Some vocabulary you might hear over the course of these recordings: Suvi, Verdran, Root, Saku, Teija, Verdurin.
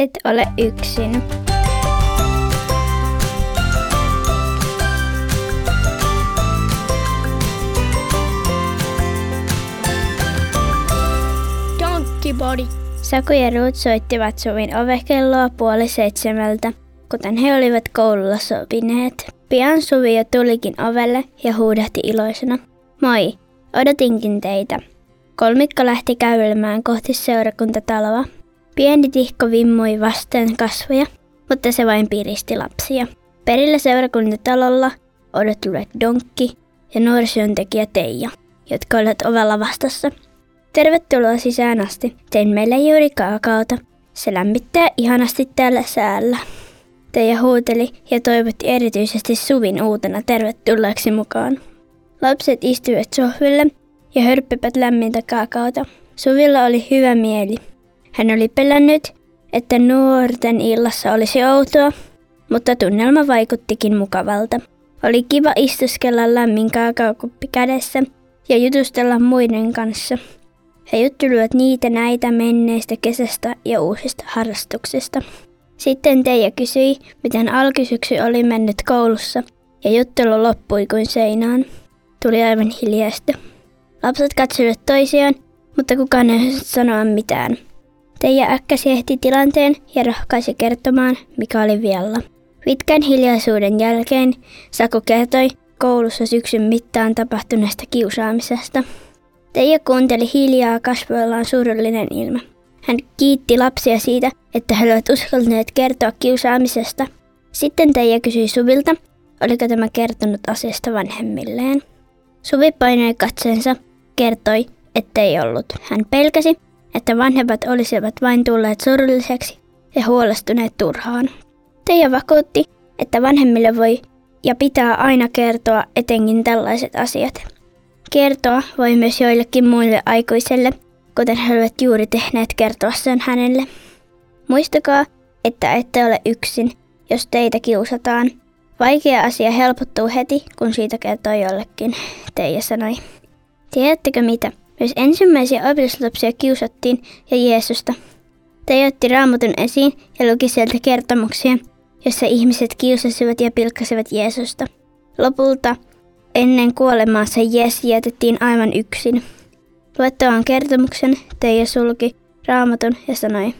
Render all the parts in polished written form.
et ole yksin. Donkibody. Saku ja Root soittivat Suvin ovekelloa 6:30, kuten he olivat koululla sopineet. Pian Suvi jo tulikin ovelle ja huudahti iloisena. Moi, odotinkin teitä. Kolmikko lähti kävelemään kohti seurakuntataloa. Pieni tihko vimmui vasten kasvoja, mutta se vain piristi lapsia. Perillä seurakuntatalolla odottelivat Donkki ja nuorisotyöntekijä Teija, jotka olivat ovella vastassa. Tervetuloa sisään asti. Tein meille juuri kaakaota. Se lämmittää ihanasti täällä säällä. Teija huuteli ja toivotti erityisesti Suvin uutena tervetulleeksi mukaan. Lapset istuivat sohville ja hörppivät lämmintä kaakaota. Suvilla oli hyvä mieli. Hän oli pelännyt, että nuorten illassa olisi outoa, mutta tunnelma vaikuttikin mukavalta. Oli kiva istuskella lämmin kaakaokuppi kädessä ja jutustella muiden kanssa. He juttelivat niitä näitä menneistä kesästä ja uusista harrastuksista. Sitten Teija kysyi, miten alkisyksy oli mennyt koulussa, ja juttelu loppui kuin seinään. Tuli aivan hiljaista. Lapset katsoivat toisiaan, mutta kukaan ei sanoa mitään. Teija äkkäsi ehti tilanteen ja rohkaisi kertomaan, mikä oli vialla. Pitkän hiljaisuuden jälkeen Saku kertoi koulussa syksyn mittaan tapahtuneesta kiusaamisesta. Teija kuunteli hiljaa kasvoillaan surullinen ilme. Hän kiitti lapsia siitä, että he olivat uskaltaneet kertoa kiusaamisesta. Sitten Teija kysyi Suvilta, oliko tämä kertonut asiasta vanhemmilleen. Suvi painoi katseensa, kertoi, ettei ollut. Hän pelkäsi, että vanhemmat olisivat vain tulleet surulliseksi ja huolestuneet turhaan. Teija vakuutti, että vanhemmille voi ja pitää aina kertoa etenkin tällaiset asiat. Kertoa voi myös joillekin muille aikuiselle, kuten he olivat juuri tehneet kertoa sen hänelle. Muistakaa, että ette ole yksin, jos teitä kiusataan. Vaikea asia helpottuu heti, kun siitä kertoo jollekin, Teija sanoi. Tiedättekö mitä? Myös ensimmäisiä opetuslapsia kiusattiin ja Jeesusta. Teija otti Raamatun esiin ja luki sieltä kertomuksia, jossa ihmiset kiusasivat ja pilkkasivat Jeesusta. Lopulta ennen kuolemaansa Jeesus jätettiin aivan yksin. Luettavan kertomuksen Teija sulki Raamatun ja sanoi,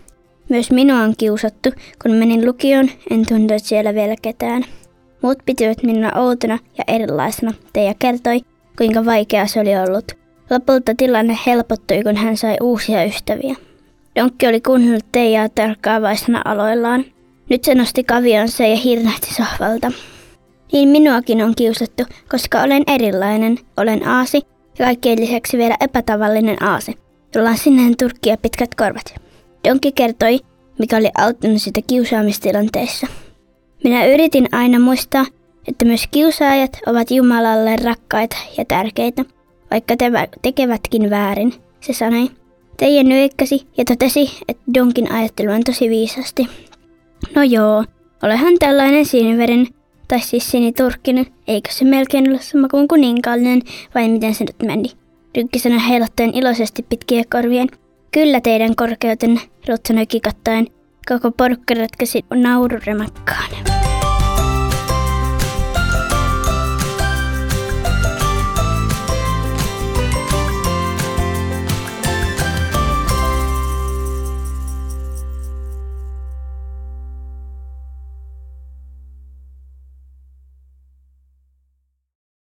myös minua on kiusattu, kun menin lukioon, en tuntenut siellä vielä ketään. Muut pitivät minua outona ja erilaisena, Teija kertoi, kuinka vaikeaa se oli ollut. Lopulta tilanne helpottui, kun hän sai uusia ystäviä. Donkki oli kuunnellut Teijaa tarkkaavaisena aloillaan. Nyt se nosti kavionsa ja hirnähti sohvalta. Niin minuakin on kiusattu, koska olen erilainen, olen aasi ja kaikkien lisäksi vielä epätavallinen aasi, jolla on sininen turkki ja pitkät korvat. Donkki kertoi, mikä oli auttanut sitä kiusaamistilanteessa. Minä yritin aina muistaa, että myös kiusaajat ovat Jumalalle rakkaita ja tärkeitä, vaikka tekevätkin väärin, se sanoi. Teija nyökkäsi ja totesi, että Donkin ajattelu on tosi viisasti. No joo, olehan tällainen siniverin, tai siis siniturkkinen, eikö se melkein ole sama kuin kuninkaallinen, vai miten se nyt meni? Rykki sanoi heilottaen iloisesti pitkiä korvien. Kyllä teidän korkeutenne, Root sanoi kikattaen. Koko porukka ratkaisi naururemakkaan.